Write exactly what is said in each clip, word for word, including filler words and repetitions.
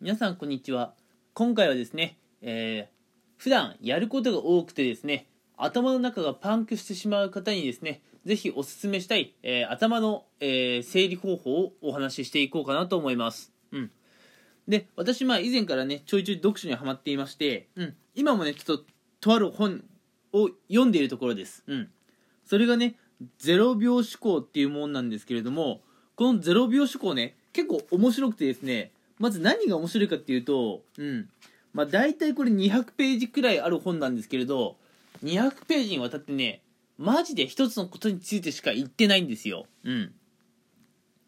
皆さんこんにちは。今回はですね、えー、普段やることが多くてですね、頭の中がパンクしてしまう方にですね、ぜひおすすめしたい、えー、頭の、えー、整理方法をお話ししていこうかなと思います。うん。で、私まあ以前からね、ちょいちょい読書にはまっていまして、うん、今もね、ちょっととある本を読んでいるところです。うん。それがね、ゼロびょう思考っていうものなんですけれども、このゼロびょう思考ね、結構面白くてですね、まず何が面白いかっていうと、うん、まあ大体これにひゃくページくらいある本なんですけれど、にひゃくページにわたってね、マジで一つのことについてしか言ってないんですよ。うん。い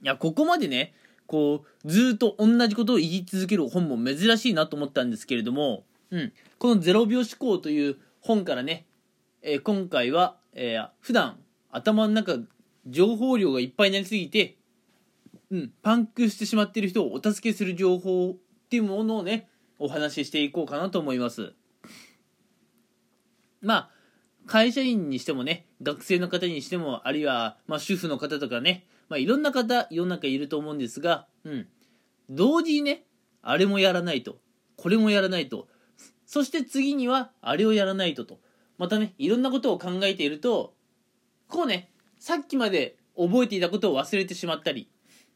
や、ここまでね、こう、ずっと同じことを言い続ける本も珍しいなと思ったんですけれども、うん、このゼロびょう思考という本からね、えー、今回は、えー、普段頭の中情報量がいっぱいになりすぎて、うん、パンクしてしまっている人をお助けする情報っていうものをね、お話ししていこうかなと思います。まあ、会社員にしてもね、学生の方にしても、あるいは、まあ、主婦の方とかね、まあ、いろんな方、世の中いると思うんですが、うん、同時にね、あれもやらないと、これもやらないと、そして次には、あれをやらないとと、またね、いろんなことを考えていると、こうね、さっきまで覚えていたことを忘れてしまったり、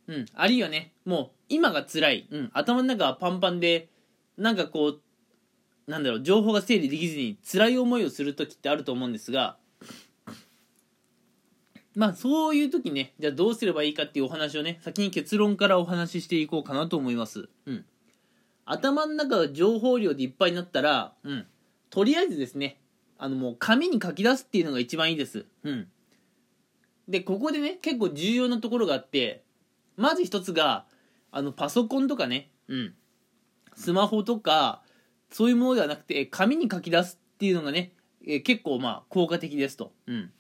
うん、あるいはね、もう今が辛い、うん、頭の中はパンパンで、なんかこう、なんだろう、情報が整理できずに辛い思いをする時ってあると思うんですが、まあそういう時ね、じゃあどうすればいいかっていうお話をね、先に結論からお話ししていこうかなと思います。うん、頭の中が情報量でいっぱいになったら、うん、とりあえずですね、あのもう紙に書き出すっていうのが一番いいです。うん、でここでね、結構重要なところがあって。まず一つが、あの、パソコンとかね、うん、スマホとか、そういうものではなくて、紙に書き出すっていうのがね、えー、結構、まあ、効果的ですと。うん。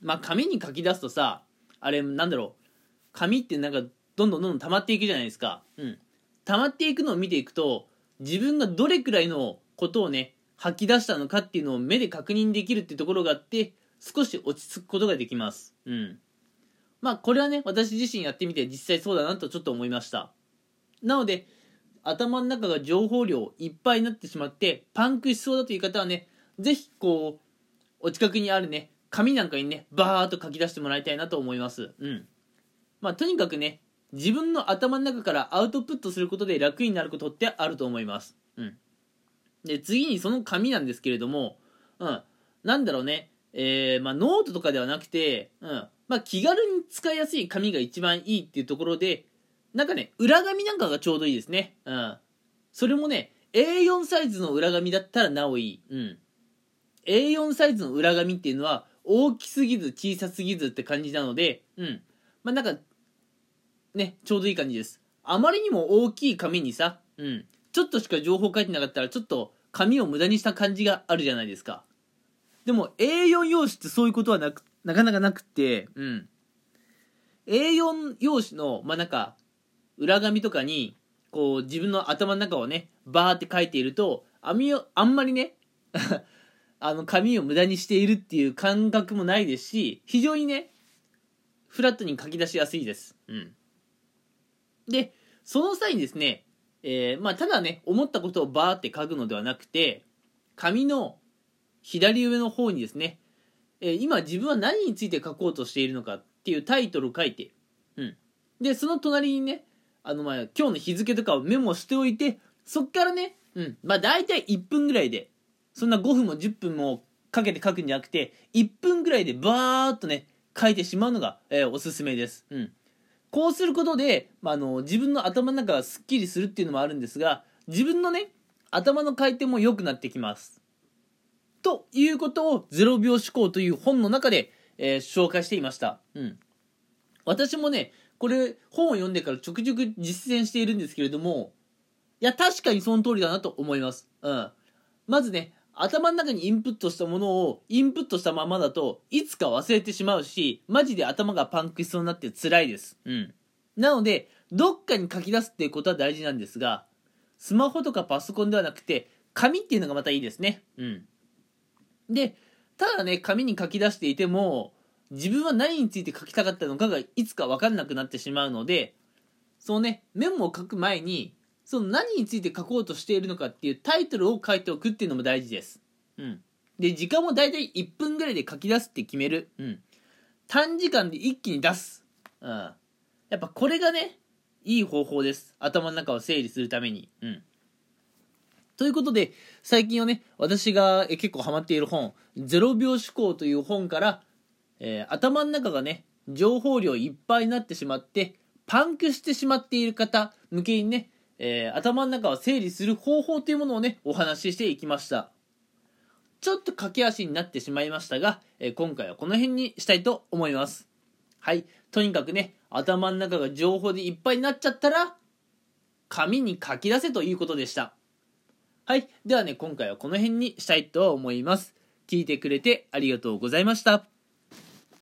まあ、紙に書き出すとさ、あれ、なんだろう、紙ってなんか、どんどんどんどん溜まっていくじゃないですか。うん。溜まっていくのを見ていくと、自分がどれくらいのことをね、吐き出したのかっていうのを目で確認できるっていうところがあって、少し落ち着くことができます。うん。まあこれはね、私自身やってみて実際そうだなとちょっと思いました。なので、頭の中が情報量いっぱいになってしまって、パンクしそうだという方はね、ぜひこう、お近くにあるね、紙なんかにね、バーっと書き出してもらいたいなと思います。うん。まあとにかくね、自分の頭の中からアウトプットすることで楽になることってあると思います。うん。で、次にその紙なんですけれども、うん、なんだろうね、えー、まあノートとかではなくて、うん、まあ、気軽に使いやすい紙が一番いいっていうところで、なんかね、裏紙なんかがちょうどいいですね。うん。それもね、エーよん サイズの裏紙だったらなおいい。うん。エーよん サイズの裏紙っていうのは、大きすぎず小さすぎずって感じなので、うん。まあ、なんか、ね、ちょうどいい感じです。あまりにも大きい紙にさ、うん。ちょっとしか情報書いてなかったら、ちょっと紙を無駄にした感じがあるじゃないですか。でも、エーよん 用紙ってそういうことはなくて、なかなかなくて、うん、エーよん 用紙の、まあ、なんか裏紙とかにこう自分の頭の中をねバーって書いていると、あみよあんまりねあの紙を無駄にしているっていう感覚もないですし、非常にねフラットに書き出しやすいです。うん、でその際にですね、えー、まあただね思ったことをバーって書くのではなくて、紙の左上の方にですね、今自分は何について書こうとしているのかっていうタイトルを書いて、うん、でその隣にね、あのまあ今日の日付とかをメモしておいて、そっからね、うん、まあ大体いっぷんぐらいで、そんなごふんもじゅっぷんもかけて書くんじゃなくて、いっぷんぐらいでバーっとね書いてしまうのが、えー、おすすめです。うん、こうすることで、まあ、あの自分の頭の中がすっきりするっていうのもあるんですが、自分のね頭の回転も良くなってきます。ということをゼロびょう思考という本の中で、えー、紹介していました。うん。私もね、これ本を読んでからちょくちょく実践しているんですけれども、いや確かにその通りだなと思います。うん。まずね、頭の中にインプットしたものをインプットしたままだといつか忘れてしまうし、マジで頭がパンクしそうになって辛いです。うん。なので、どっかに書き出すっていうことは大事なんですが、スマホとかパソコンではなくて、紙っていうのがまたいいですね。うん。で、ただね、紙に書き出していても、自分は何について書きたかったのかがいつか分かんなくなってしまうので、そのね、メモを書く前に、その何について書こうとしているのかっていうタイトルを書いておくっていうのも大事です。うん。で、時間もだいたいいっぷんぐらいで書き出すって決める。うん。短時間で一気に出す。うん。やっぱこれがね、いい方法です。頭の中を整理するために。うん。ということで、最近はね、私が結構ハマっている本、ゼロびょう思考という本から、えー、頭の中がね、情報量いっぱいになってしまって、パンクしてしまっている方向けにね、えー、頭の中を整理する方法というものをね、お話ししていきました。ちょっと駆け足になってしまいましたが、えー、今回はこの辺にしたいと思います。はい、とにかくね、頭の中が情報でいっぱいになっちゃったら、紙に書き出せということでした。はい、ではね、今回はこの辺にしたいと思います。聞いてくれてありがとうございました。